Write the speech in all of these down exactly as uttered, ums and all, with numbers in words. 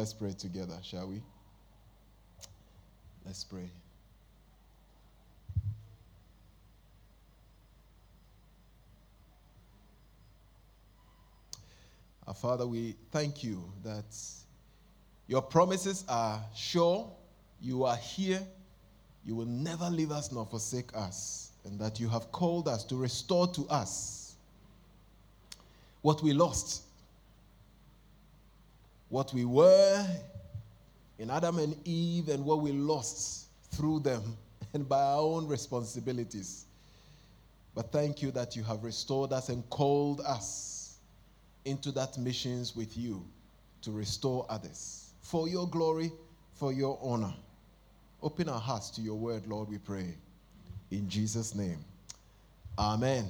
let's pray together, shall we? Let's pray. Our Father, we thank you that your promises are sure. You are here. You will never leave us nor forsake us, and that you have called us to restore to us what we lost, what we were in Adam and Eve, and what we lost through them and by our own responsibilities. But thank you that you have restored us and called us into that missions with you to restore others for your glory, for your honor. Open our hearts to your word, Lord, we pray. In Jesus' name. Amen. Amen.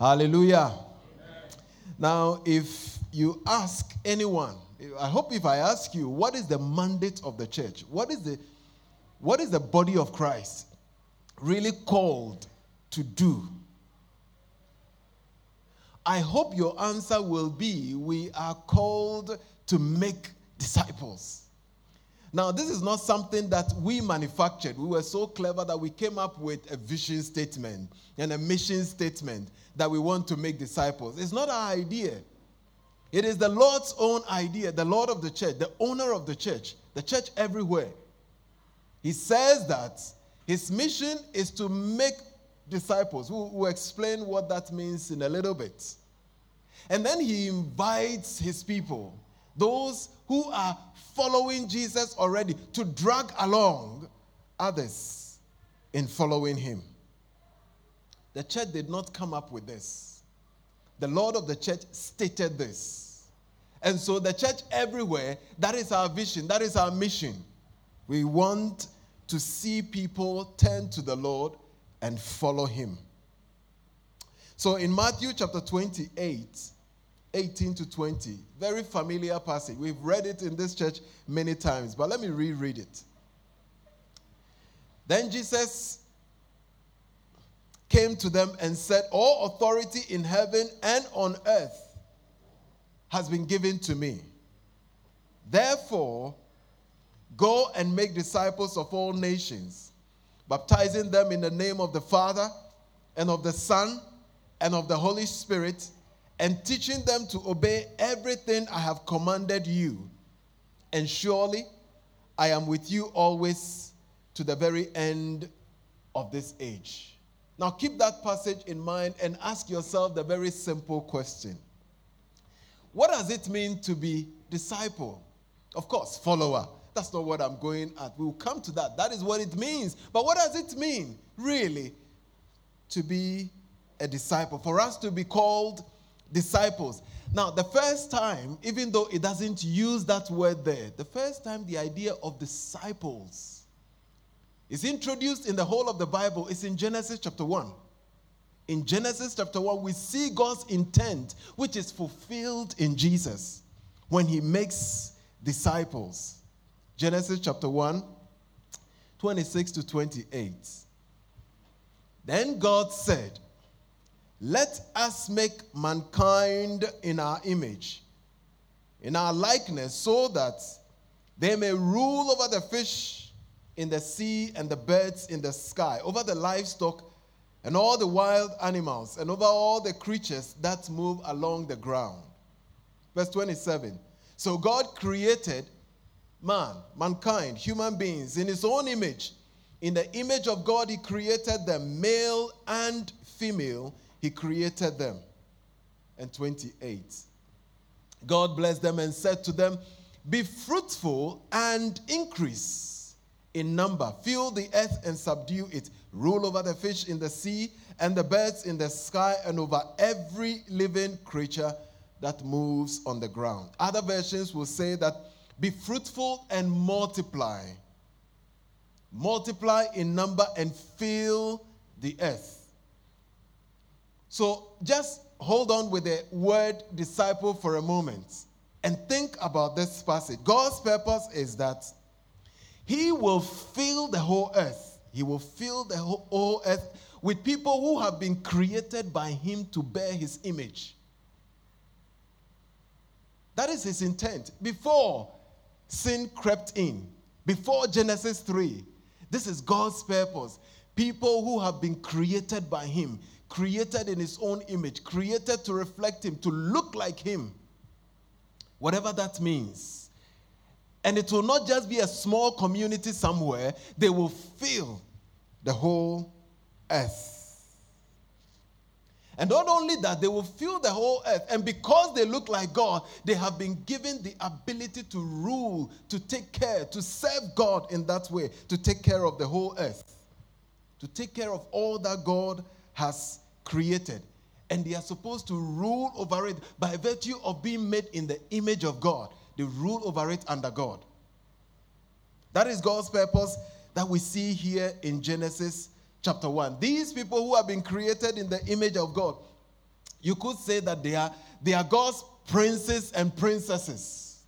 Hallelujah. Amen. Now, if you ask anyone, I hope if I ask you, what is the mandate of the church? What is the, what is the body of Christ really called to do? I hope your answer will be, we are called to make disciples. Now, this is not something that we manufactured. We were so clever that we came up with a vision statement and a mission statement that we want to make disciples. It's not our idea. It is the Lord's own idea, the Lord of the church, the owner of the church, the church everywhere. He says that his mission is to make disciples. We'll, we'll explain what that means in a little bit. And then he invites his people, those who are following Jesus already, to drag along others in following him. The church did not come up with this. The Lord of the church stated this. And so the church everywhere, that is our vision, that is our mission. We want to see people turn to the Lord and follow him. So in Matthew chapter twenty-eight, eighteen to twenty, very familiar passage. We've read it in this church many times, but let me reread it. Then Jesus came to them and said, all authority in heaven and on earth has been given to me. Therefore, go and make disciples of all nations, baptizing them in the name of the Father and of the Son and of the Holy Spirit, and teaching them to obey everything I have commanded you. And surely I am with you always, to the very end of this age. Now keep that passage in mind and ask yourself the very simple question. What does it mean to be disciple? Of course, follower. That's not what I'm going at. We'll come to that. That is what it means. But what does it mean, really, to be a disciple? For us to be called disciples. Now, the first time, even though it doesn't use that word there, the first time the idea of disciples is introduced in the whole of the Bible is in Genesis chapter one. In Genesis chapter one, we see God's intent, which is fulfilled in Jesus when he makes disciples. Genesis chapter one, twenty-six to twenty-eight. Then God said, let us make mankind in our image, in our likeness, so that they may rule over the fish in the sea and the birds in the sky, over the livestock and all the wild animals, and over all the creatures that move along the ground. Verse twenty-seven. So God created man, mankind, human beings, in his own image. In the image of God, he created them, male and female. He created them. And twenty-eight, God blessed them and said to them, be fruitful and increase in number. Fill the earth and subdue it. Rule over the fish in the sea and the birds in the sky and over every living creature that moves on the ground. Other versions will say that be fruitful and multiply. Multiply in number and fill the earth. So just hold on with the word disciple for a moment and think about this passage. God's purpose is that he will fill the whole earth. He will fill the whole earth with people who have been created by him to bear his image. That is his intent. Before sin crept in. Before Genesis three, this is God's purpose. People who have been created by him, created in his own image, created to reflect him, to look like him, whatever that means. And it will not just be a small community somewhere. They will fill the whole earth. And not only that, they will fill the whole earth. And because they look like God, they have been given the ability to rule, to take care, to serve God in that way, to take care of the whole earth, to take care of all that God has created. And they are supposed to rule over it by virtue of being made in the image of God. They rule over it under God. That is God's purpose that we see here in Genesis chapter one. These people who have been created in the image of God, you could say that they are, they are God's princes and princesses.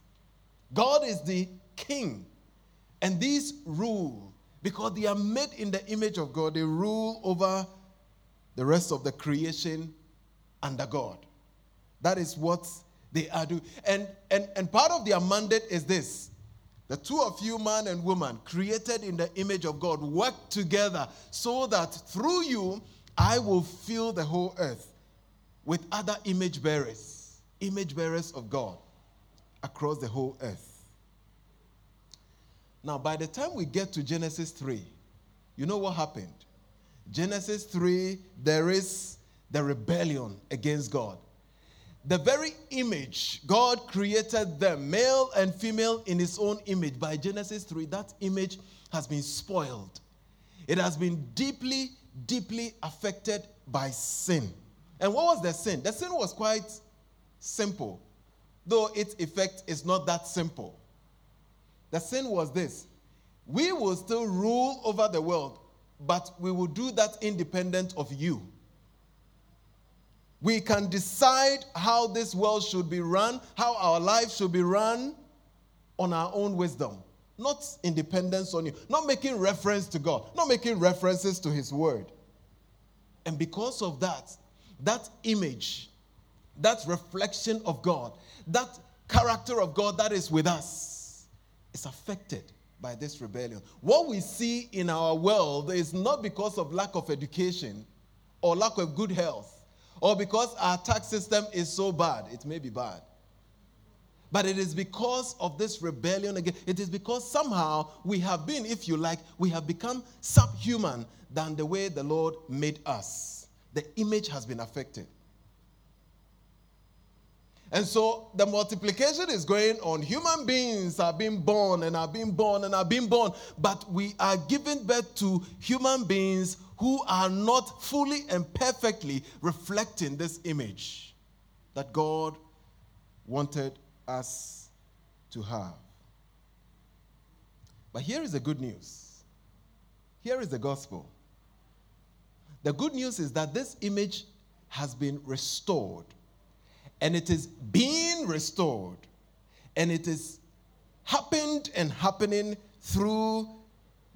God is the king, and these rule because they are made in the image of God. They rule over the rest of the creation under God. That is what they are doing. And, and, and part of their mandate is this. The two of you, man and woman, created in the image of God, work together so that through you, I will fill the whole earth with other image bearers, image bearers of God across the whole earth. Now, by the time we get to Genesis three, you know what happened? Genesis three, there is the rebellion against God. The very image God created them, male and female in his own image. By Genesis three, that image has been spoiled. It has been deeply, deeply affected by sin. And what was the sin? The sin was quite simple, though its effect is not that simple. The sin was this: we will still rule over the world, but we will do that independent of you. We can decide how this world should be run, how our life should be run on our own wisdom, not in dependence on you, not making reference to God, not making references to his word. And because of that, that image, that reflection of God, that character of God that is with us is affected by this rebellion. What we see in our world is not because of lack of education or lack of good health, or because our tax system is so bad. It may be bad. But it is because of this rebellion again. It is because somehow we have been, if you like, we have become subhuman than the way the Lord made us. The image has been affected. And so the multiplication is going on. Human beings are being born and are being born and are being born. But we are giving birth to human beings who are not fully and perfectly reflecting this image that God wanted us to have. But here is the good news. Here is the gospel. The good news is that this image has been restored, and it is being restored, and it is happened and happening through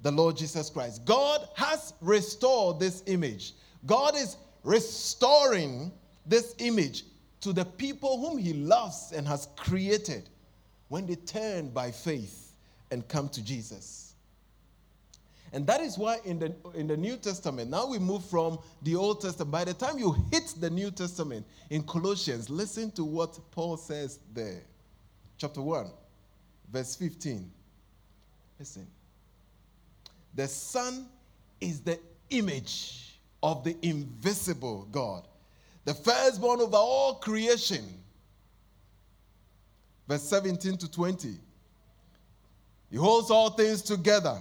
the Lord Jesus Christ. God has restored this image. God is restoring this image to the people whom he loves and has created when they turn by faith and come to Jesus. And that is why in the, in the New Testament, now we move from the Old Testament. By the time you hit the New Testament in Colossians, listen to what Paul says there. Chapter one, verse fifteen. Listen. The Son is the image of the invisible God, the firstborn over all creation. Verse seventeen to twenty. He holds all things together,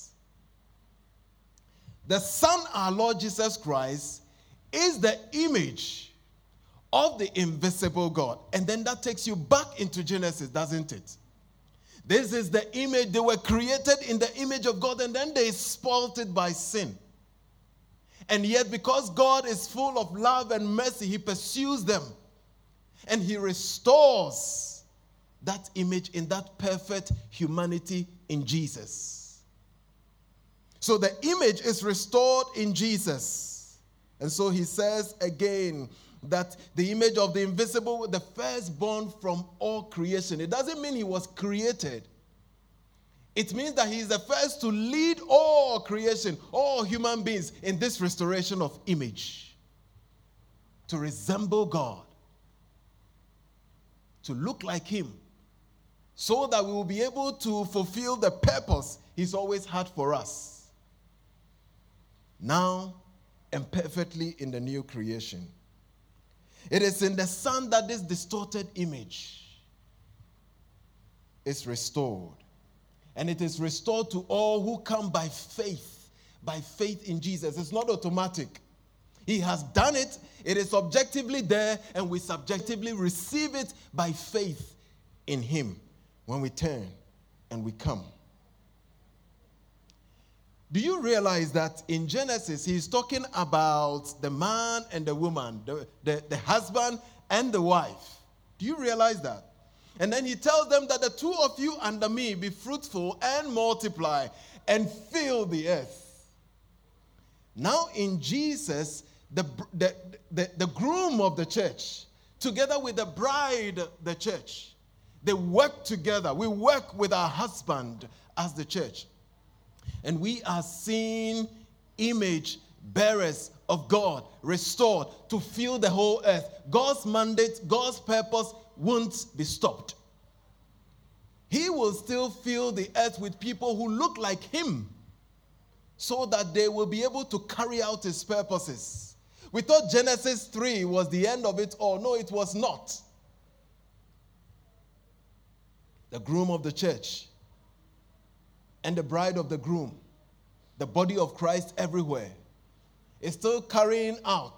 The Son, our Lord Jesus Christ, is the image of the invisible God. And then that takes you back into Genesis, doesn't it? This is the image. They were created in the image of God, and then they spoilt it by sin. And yet, because God is full of love and mercy, he pursues them. And he restores that image in that perfect humanity in Jesus. So the image is restored in Jesus. And so he says again that the image of the invisible, the firstborn from all creation. It doesn't mean he was created. It means that he is the first to lead all creation, all human beings in this restoration of image. To resemble God. To look like him, so that we will be able to fulfill the purpose he's always had for us, now and perfectly in the new creation. It is in the Son that this distorted image is restored. And it is restored to all who come by faith, by faith in Jesus. It's not automatic. He has done it. It is objectively there, and we subjectively receive it by faith in him when we turn and we come. Do you realize that in Genesis, he's talking about the man and the woman, the, the, the husband and the wife? Do you realize that? And then he tells them that the two of you under me be fruitful and multiply and fill the earth. Now in Jesus, The, the, the, the groom of the church, together with the bride, the church, they work together. We work with our husband as the church. And we are seen image bearers of God, restored to fill the whole earth. God's mandate, God's purpose won't be stopped. He will still fill the earth with people who look like him, so that they will be able to carry out his purposes. We thought Genesis three was the end of it all. No, it was not. The groom of the church and the bride of the groom, the body of Christ everywhere, is still carrying out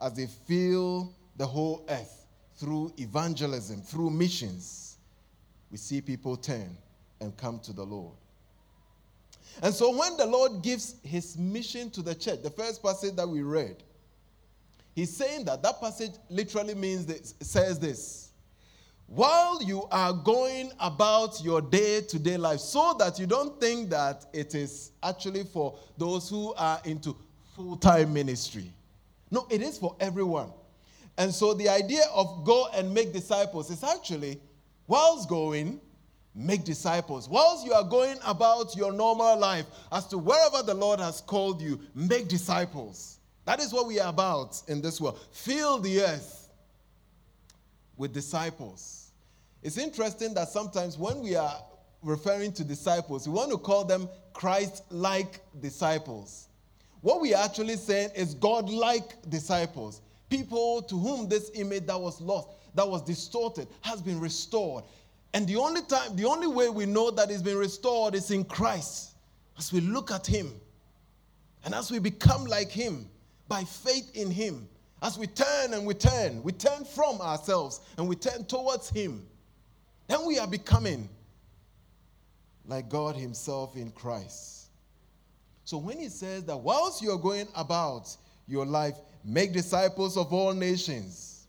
as they fill the whole earth through evangelism, through missions. We see people turn and come to the Lord. And so when the Lord gives his mission to the church, the first passage that we read, he's saying that that passage literally means this, says this: while you are going about your day-to-day life, so that you don't think that it is actually for those who are into full-time ministry. No, it is for everyone. And so the idea of go and make disciples is actually, whilst going, make disciples. Whilst you are going about your normal life, as to wherever the Lord has called you, make disciples. That is what we are about in this world. Fill the earth with disciples. It's interesting that sometimes when we are referring to disciples, we want to call them Christ-like disciples. What we are actually saying is God-like disciples. People to whom this image that was lost, that was distorted, has been restored. And the only time, the only way we know that it's been restored is in Christ. As we look at him, and as we become like him, by faith in him, as we turn and we turn, we turn from ourselves and we turn towards him, then we are becoming like God himself in Christ. So when he says that whilst you're going about your life, make disciples of all nations,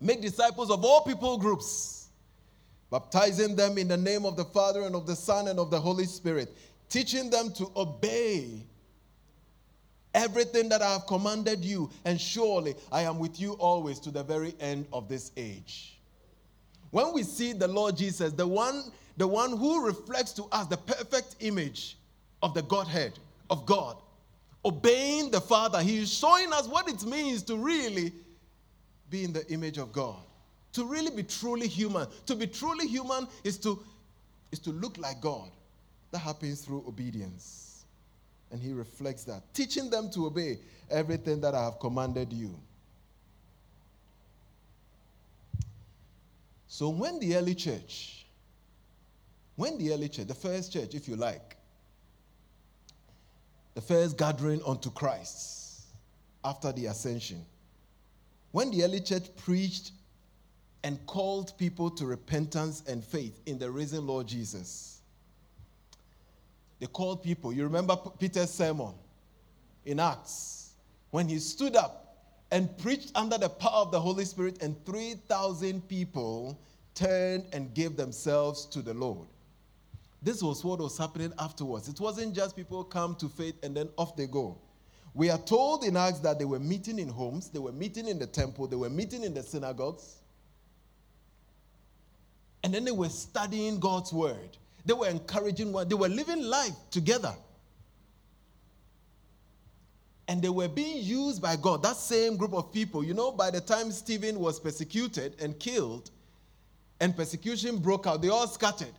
make disciples of all people groups, baptizing them in the name of the Father and of the Son and of the Holy Spirit, teaching them to obey everything that I have commanded you, and surely I am with you always to the very end of this age. When we see the Lord Jesus, the one, the one who reflects to us the perfect image of the Godhead, of God, obeying the Father, he is showing us what it means to really be in the image of God. To really be truly human. To be truly human is to, is to look like God. That happens through obedience. And he reflects that. Teaching them to obey everything that I have commanded you. So when the early church, when the early church, the first church, if you like, the first gathering unto Christ after the ascension, when the early church preached and called people to repentance and faith in the risen Lord Jesus. They called people. You remember Peter's sermon in Acts, when he stood up and preached under the power of the Holy Spirit, and three thousand people turned and gave themselves to the Lord. This was what was happening afterwards. It wasn't just people come to faith and then off they go. We are told in Acts that they were meeting in homes, they were meeting in the temple, they were meeting in the synagogues. And then they were studying God's word. They were encouraging one. They were living life together. And they were being used by God, that same group of people. You know, by the time Stephen was persecuted and killed, and persecution broke out, they all scattered.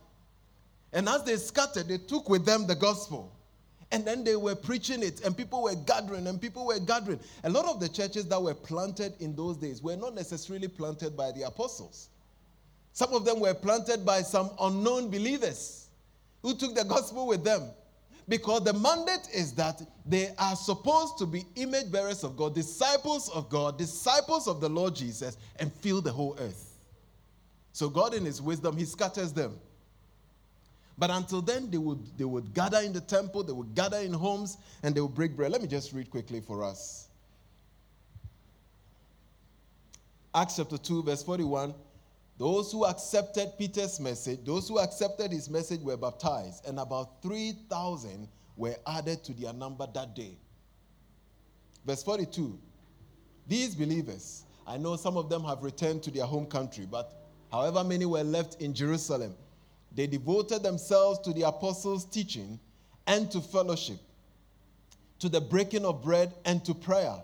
And as they scattered, they took with them the gospel. And then they were preaching it, and people were gathering, and people were gathering. A lot of the churches that were planted in those days were not necessarily planted by the apostles. Some of them were planted by some unknown believers who took the gospel with them. Because the mandate is that they are supposed to be image bearers of God, disciples of God, disciples of the Lord Jesus, and fill the whole earth. So God in his wisdom, he scatters them. But until then, they would, they would gather in the temple, they would gather in homes, and they would break bread. Let me just read quickly for us. Acts chapter two, verse forty-one. Those who accepted Peter's message, those who accepted his message were baptized, and about three thousand were added to their number that day. Verse forty-two. These believers, I know some of them have returned to their home country, but however many were left in Jerusalem, they devoted themselves to the apostles' teaching and to fellowship, to the breaking of bread and to prayer.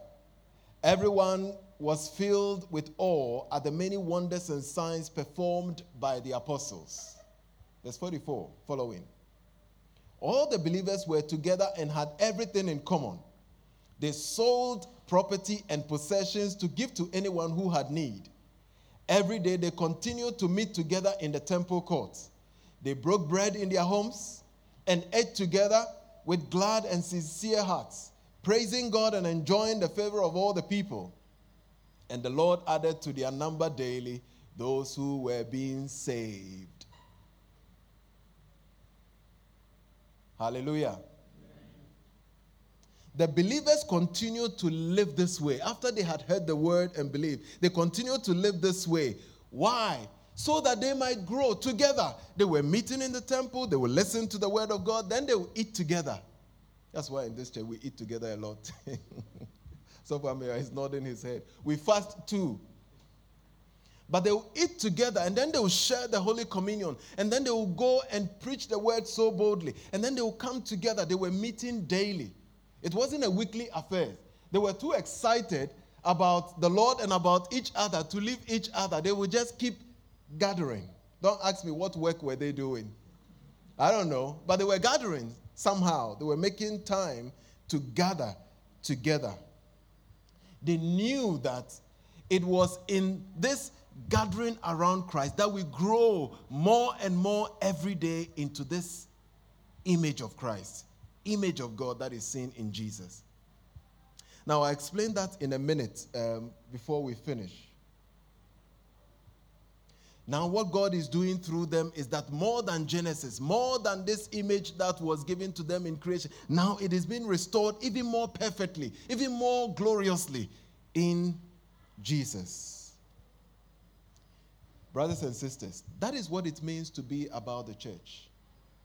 Everyone was filled with awe at the many wonders and signs performed by the apostles. Verse forty-four, following. All the believers were together and had everything in common. They sold property and possessions to give to anyone who had need. Every day they continued to meet together in the temple courts. They broke bread in their homes and ate together with glad and sincere hearts, praising God and enjoying the favor of all the people. And the Lord added to their number daily those who were being saved. Hallelujah. Amen. The believers continued to live this way. After they had heard the word and believed, they continued to live this way. Why? So that they might grow together. They were meeting in the temple. They would listen to the word of God. Then they would eat together. That's why in this church we eat together a lot. Someone is nodding his head. We fast too. But they would eat together. And then they would share the Holy Communion. And then they would go and preach the word so boldly. And then they would come together. They were meeting daily. It wasn't a weekly affair. They were too excited about the Lord and about each other to leave each other. They would just keep gathering. Don't ask me what work were they doing. I don't know. But they were gathering somehow. They were making time to gather together. They knew that it was in this gathering around Christ that we grow more and more every day into this image of Christ, image of God that is seen in Jesus. Now, I'll explain that in a minute um, before we finish. Now, what God is doing through them is that more than Genesis, more than this image that was given to them in creation, now it is being restored even more perfectly, even more gloriously in Jesus. Brothers and sisters, that is what it means to be about the church.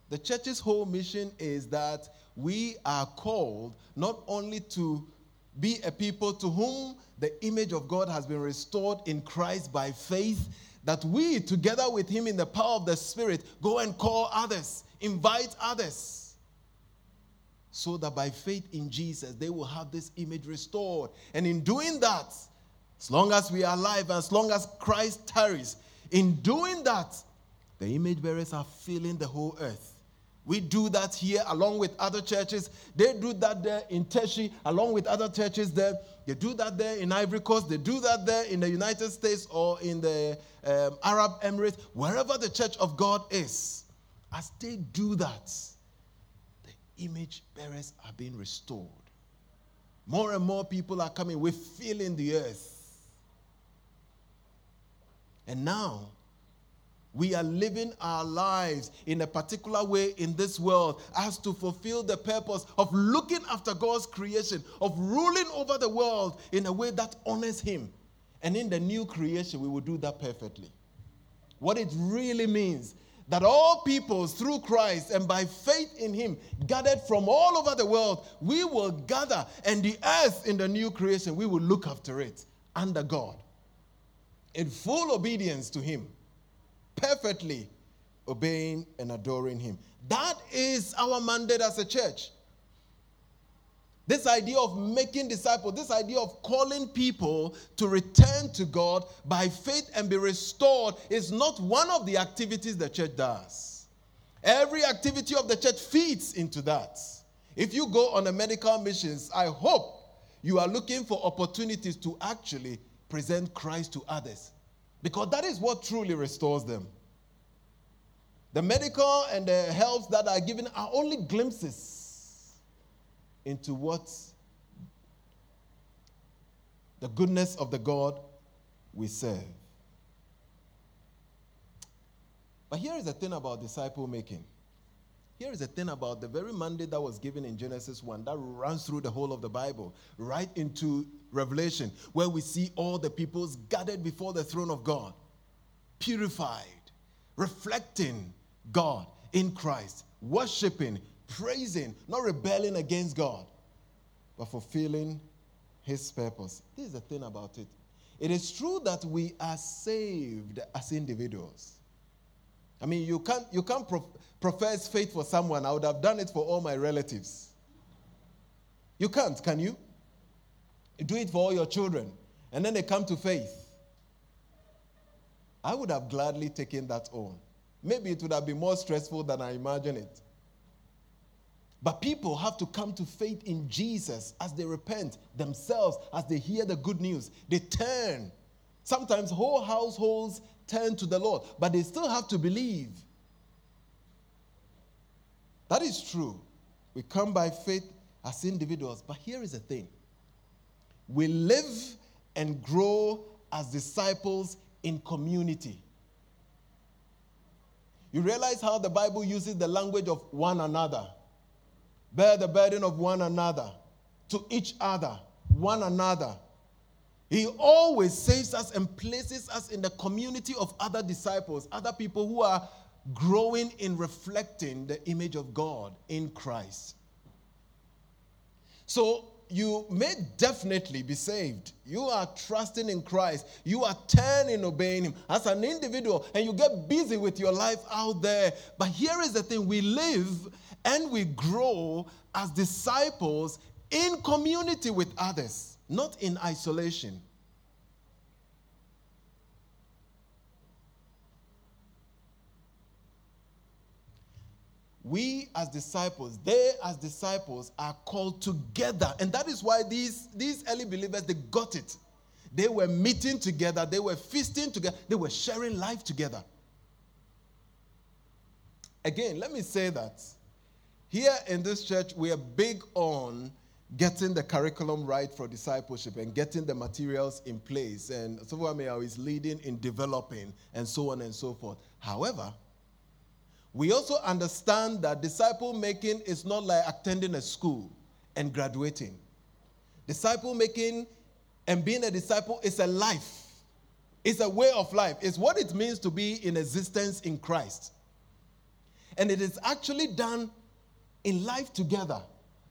The church's whole mission is that we are called not only to be a people to whom the image of God has been restored in Christ by faith, that we, together with him in the power of the Spirit, go and call others, invite others, so that by faith in Jesus, they will have this image restored. And in doing that, as long as we are alive, as long as Christ tarries, in doing that, the image bearers are filling the whole earth. We do that here along with other churches. They do that there in Teshi along with other churches there. They do that there in Ivory Coast. They do that there in the United States or in the um, Arab Emirates, wherever the church of God is. As they do that, the image bearers are being restored. More and more people are coming. We're filling the earth. And now, we are living our lives in a particular way in this world as to fulfill the purpose of looking after God's creation, of ruling over the world in a way that honors him. And in the new creation, we will do that perfectly. What it really means, that all peoples through Christ and by faith in him, gathered from all over the world, we will gather, and the earth in the new creation, we will look after it under God in full obedience to him. Perfectly obeying and adoring him. That is our mandate as a church. This idea of making disciples, this idea of calling people to return to God by faith and be restored is not one of the activities the church does. Every activity of the church feeds into that. If you go on a medical missions, I hope you are looking for opportunities to actually present Christ to others. Because that is what truly restores them. The medical and the helps that are given are only glimpses into what the goodness of the God we serve. But here is the thing about disciple making. Here is the thing about the very mandate that was given in Genesis one that runs through the whole of the Bible, right into Revelation, where we see all the peoples gathered before the throne of God, purified, reflecting God in Christ, worshiping, praising, not rebelling against God, but fulfilling his purpose. This is the thing about it. It is true that we are saved as individuals. I mean, you can't, you can't prof- profess faith for someone. I would have done it for all my relatives. You can't, can you? You do it for all your children, and then they come to faith. I would have gladly taken that on. Maybe it would have been more stressful than I imagine it. But people have to come to faith in Jesus as they repent themselves, as they hear the good news. They turn. Sometimes whole households turn to the Lord, but they still have to believe. That is true. We come by faith as individuals, but here is the thing. We live and grow as disciples in community. You realize how the Bible uses the language of one another. Bear the burden of one another, to each other, one another. He always saves us and places us in the community of other disciples, other people who are growing in reflecting the image of God in Christ. So you may definitely be saved. You are trusting in Christ. You are turning, obeying him as an individual, and you get busy with your life out there. But here is the thing. We live and we grow as disciples in community with others. Not in isolation. We as disciples, they as disciples are called together. And that is why these, these early believers, they got it. They were meeting together. They were feasting together. They were sharing life together. Again, let me say that. Here in this church, we are big on getting the curriculum right for discipleship and getting the materials in place. And Sophia Mayor is leading in developing and so on and so forth. However, we also understand that disciple making is not like attending a school and graduating. Disciple making and being a disciple is a life. It's a way of life. It's what it means to be in existence in Christ. And it is actually done in life together.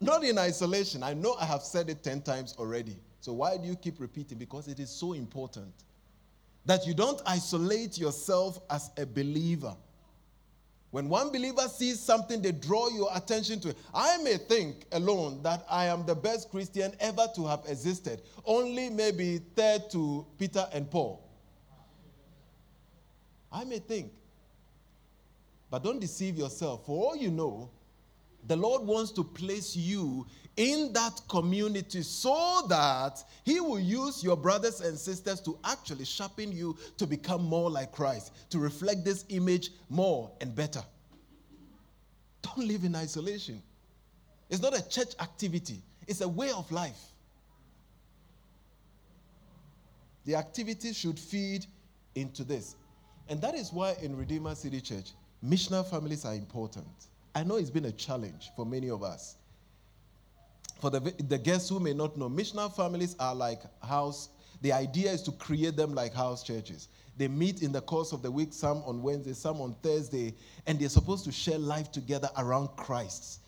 Not in isolation. I know I have said it ten times already. So why do you keep repeating? Because it is so important that you don't isolate yourself as a believer. When one believer sees something, they draw your attention to it. I may think alone that I am the best Christian ever to have existed, only maybe third to Peter and Paul. I may think. But don't deceive yourself. For all you know, the Lord wants to place you in that community so that he will use your brothers and sisters to actually sharpen you to become more like Christ, to reflect this image more and better. Don't live in isolation. It's not a church activity. It's a way of life. The activity should feed into this. And that is why in Redeemer City Church, missional families are important. I know it's been a challenge for many of us. For the, the guests who may not know, missional families are like house. The idea is to create them like house churches. They meet in the course of the week, some on Wednesday, some on Thursday, and they're supposed to share life together around Christ,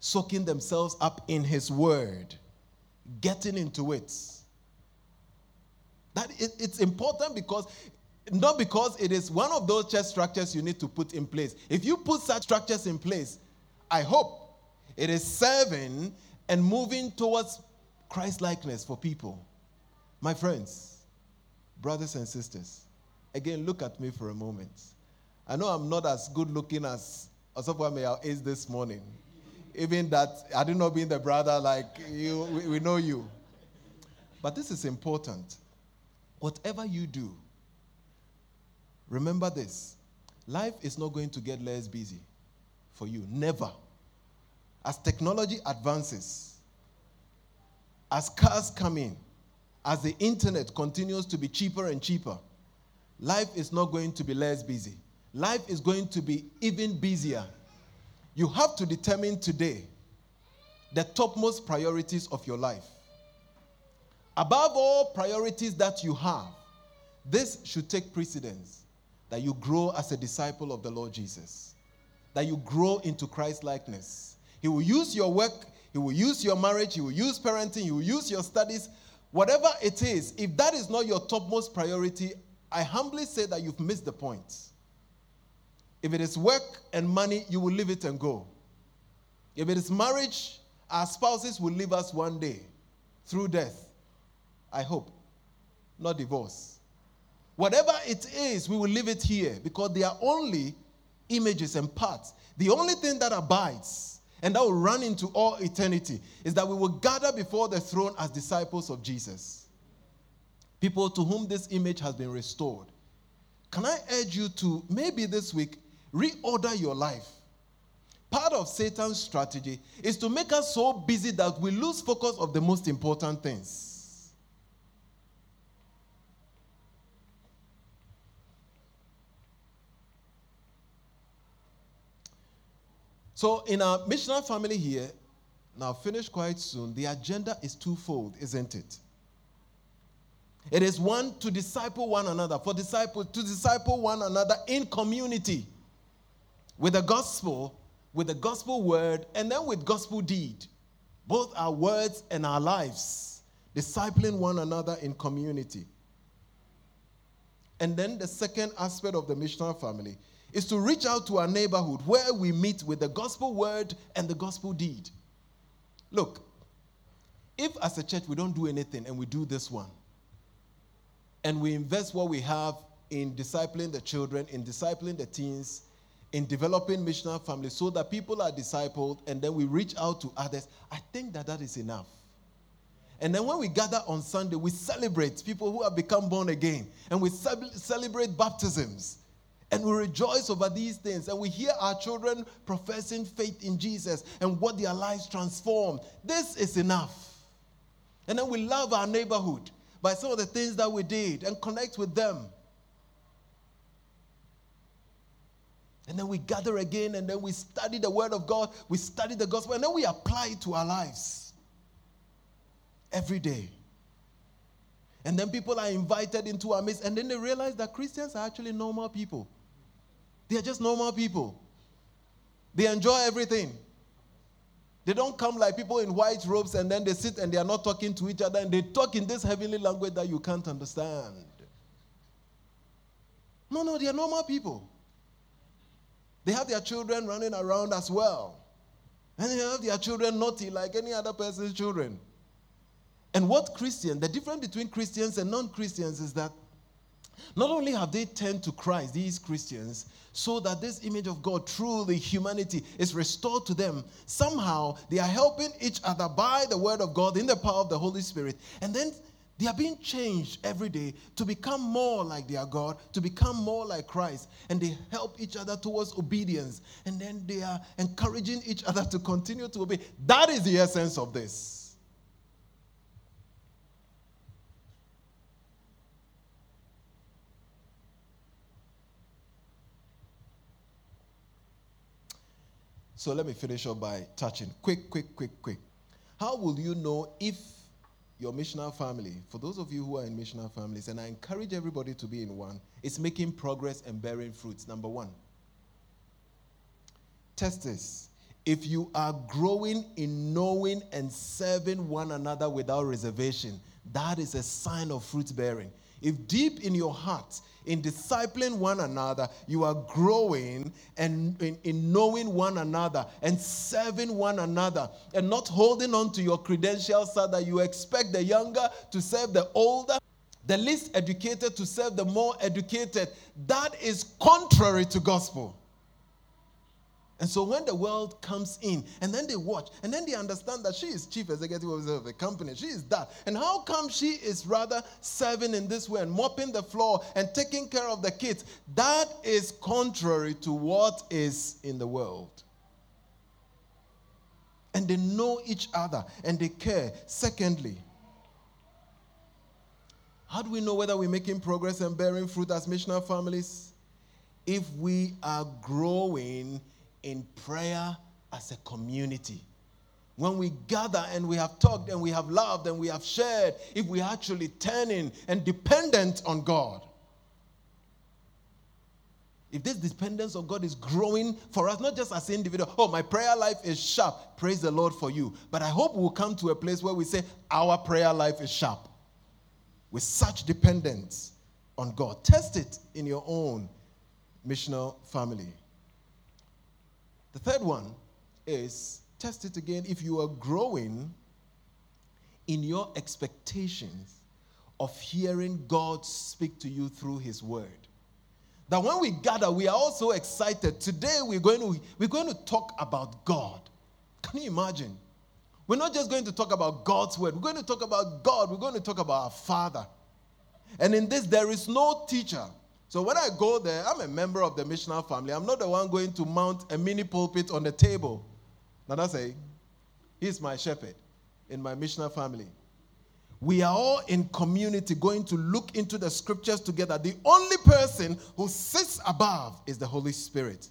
soaking themselves up in his word, getting into it. That it, it's important because, not because it is one of those church structures you need to put in place. If you put such structures in place, I hope it is serving and moving towards Christ-likeness for people. My friends, brothers and sisters, again, look at me for a moment. I know I'm not as good-looking as Osofo Mayor is this morning. Even that, I do not being the brother like you, we, we know you. But this is important. Whatever you do, remember this. Life is not going to get less busy for you. Never. As technology advances, as cars come in, as the internet continues to be cheaper and cheaper, life is not going to be less busy. Life is going to be even busier. You have to determine today the topmost priorities of your life. Above all priorities that you have, this should take precedence, that you grow as a disciple of the Lord Jesus, that you grow into Christ-likeness. He will use your work, he will use your marriage, he will use parenting, he will use your studies, whatever it is. If that is not your topmost priority, I humbly say that you've missed the point. If it is work and money, you will leave it and go. If it is marriage, our spouses will leave us one day through death. I hope, not divorce. Whatever it is, we will leave it here because they are only images and parts. The only thing that abides and that will run into all eternity, is that we will gather before the throne as disciples of Jesus. People to whom this image has been restored. Can I urge you to, maybe this week, reorder your life? Part of Satan's strategy is to make us so busy that we lose focus of the most important things. So in our missional family here, now finish quite soon, the agenda is twofold, isn't it? It is one, to disciple one another, for disciples to disciple one another in community with the gospel, with the gospel word, and then with gospel deed. Both our words and our lives, discipling one another in community. And then the second aspect of the missional family is to reach out to our neighborhood where we meet with the gospel word and the gospel deed. Look, if as a church we don't do anything and we do this one, and we invest what we have in discipling the children, in discipling the teens, in developing missional families so that people are discipled and then we reach out to others, I think that that is enough. And then when we gather on Sunday, we celebrate people who have become born again and we celebrate baptisms. And we rejoice over these things. And we hear our children professing faith in Jesus and what their lives transformed. This is enough. And then we love our neighborhood by some of the things that we did and connect with them. And then we gather again and then we study the word of God. We study the gospel and then we apply it to our lives every day. And then people are invited into our midst and then they realize that Christians are actually normal people. They are just normal people. They enjoy everything. They don't come like people in white robes and then they sit and they are not talking to each other and they talk in this heavenly language that you can't understand. No, no, they are normal people. They have their children running around as well. And they have their children naughty like any other person's children. And what Christian, the difference between Christians and non-Christians is that not only have they turned to Christ, these Christians, so that this image of God through the humanity is restored to them, somehow they are helping each other by the word of God in the power of the Holy Spirit. And then they are being changed every day to become more like their God, to become more like Christ. And they help each other towards obedience. And then they are encouraging each other to continue to obey. That is the essence of this. So let me finish up by touching. Quick, quick, quick, quick. How will you know if your missional family, for those of you who are in missional families, and I encourage everybody to be in one, is making progress and bearing fruits? Number one, test this. If you are growing in knowing and serving one another without reservation, that is a sign of fruit bearing. If deep in your heart, in discipling one another, you are growing and in, in knowing one another and serving one another and not holding on to your credentials so that you expect the younger to serve the older, the least educated to serve the more educated, that is contrary to gospel. And so when the world comes in, and then they watch, and then they understand that she is chief executive officer of the company, she is that. And how come she is rather serving in this way and mopping the floor and taking care of the kids? That is contrary to what is in the world. And they know each other, and they care. Secondly, how do we know whether we're making progress and bearing fruit as missional families? If we are growing in prayer as a community. When we gather and we have talked and we have loved and we have shared, if we actually turn in and dependent on God. If this dependence on God is growing for us, not just as individuals, oh, my prayer life is sharp. Praise the Lord for you. But I hope we'll come to a place where we say our prayer life is sharp. With such dependence on God. Test it in your own missional family. The third one is, test it again, if you are growing in your expectations of hearing God speak to you through his word. That when we gather, we are also excited. Today, we're going to, we're going to talk about God. Can you imagine? We're not just going to talk about God's word. We're going to talk about God. We're going to talk about our Father. And in this, there is no teacher. So when I go there, I'm a member of the missional family. I'm not the one going to mount a mini pulpit on the table. Now that's a, he's my shepherd in my missional family. We are all in community going to look into the scriptures together. The only person who sits above is the Holy Spirit.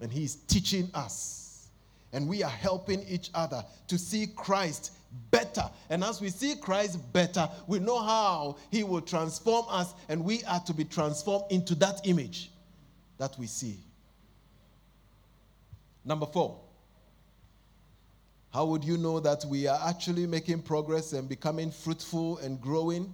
And he's teaching us. And we are helping each other to see Christ better. And as we see Christ better, we know how he will transform us, and we are to be transformed into that image that we see. Number four, how would you know that we are actually making progress and becoming fruitful and growing?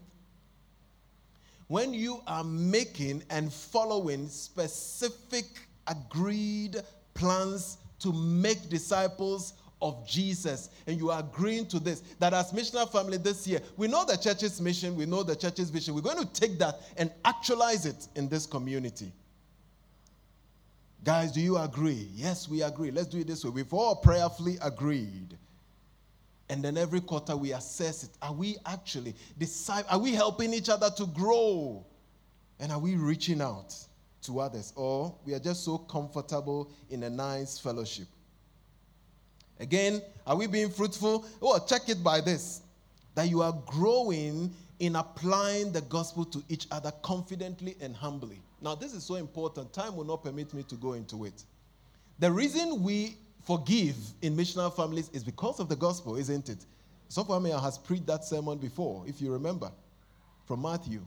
When you are making and following specific agreed plans to make disciples of Jesus, and you are agreeing to this, that as missional family this year, we know the church's mission, we know the church's vision, we're going to take that and actualize it in this community. Guys, do you agree? Yes, we agree. Let's do it this way. We've all prayerfully agreed. And then every quarter we assess it. Are we actually disciples? Are we helping each other to grow? And are we reaching out to others? Or we are just so comfortable in a nice fellowship. Again, are we being fruitful? Oh, check it by this, that you are growing in applying the gospel to each other confidently and humbly. Now, this is so important. Time will not permit me to go into it. The reason we forgive in missional families is because of the gospel, isn't it? Sophia Mayer has preached that sermon before, if you remember, from Matthew.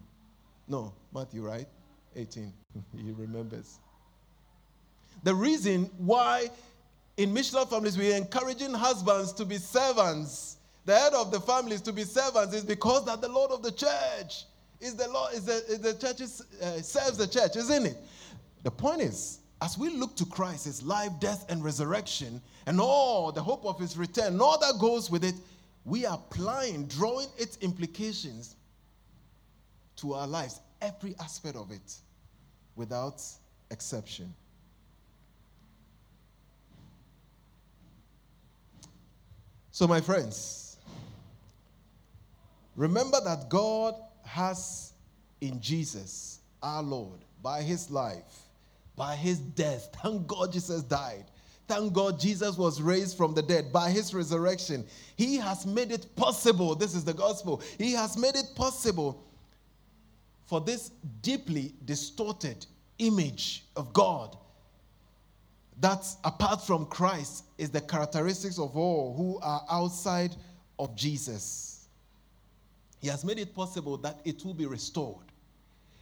No, Matthew, right? eighteen. He remembers. The reason why in missional families, we are encouraging husbands to be servants. The head of the families to be servants is because that the Lord of the church is the Lord, is the, is the church is, uh, serves the church, isn't it? The point is, as we look to Christ, his life, death, and resurrection, and all the hope of his return, and all that goes with it, we are applying, drawing its implications to our lives, every aspect of it, without exception. So, my friends, remember that God has in Jesus, our Lord, by his life, by his death. Thank God Jesus died. Thank God Jesus was raised from the dead by his resurrection. He has made it possible. This is the gospel. He has made it possible for this deeply distorted image of God that apart from Christ is the characteristics of all who are outside of Jesus. He has made it possible that it will be restored.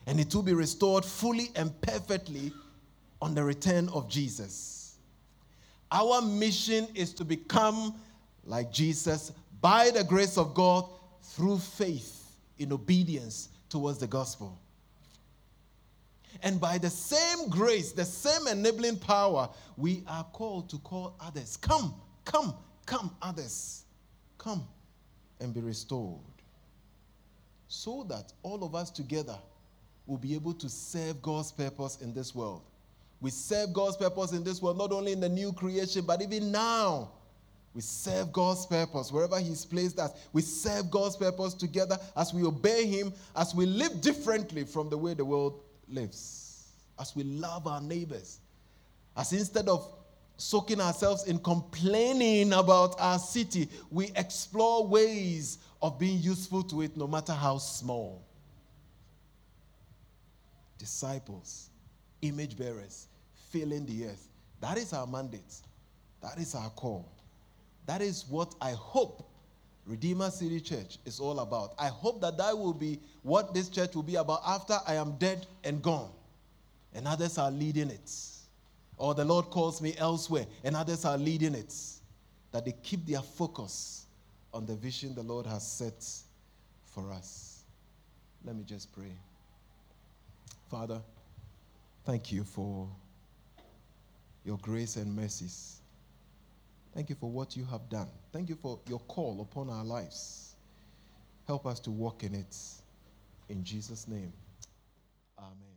And it will be restored fully and perfectly on the return of Jesus. Our mission is to become like Jesus by the grace of God through faith in obedience towards the gospel. And by the same grace, the same enabling power, we are called to call others. Come, come, come, others. Come and be restored. So that all of us together will be able to serve God's purpose in this world. We serve God's purpose in this world, not only in the new creation, but even now. We serve God's purpose wherever He's placed us. We serve God's purpose together as we obey Him, as we live differently from the way the world lives, as we love our neighbors, as instead of soaking ourselves in complaining about our city, we explore ways of being useful to it, no matter how small. Disciples, image bearers, filling the earth. That is our mandate. That is our call. That is what I hope Redeemer City Church is all about. I hope that that will be what this church will be about after I am dead and gone, and others are leading it. Or the Lord calls me elsewhere, and others are leading it. That they keep their focus on the vision the Lord has set for us. Let me just pray. Father, thank you for your grace and mercies. Thank you for what you have done. Thank you for your call upon our lives. Help us to walk in it. In Jesus' name, amen.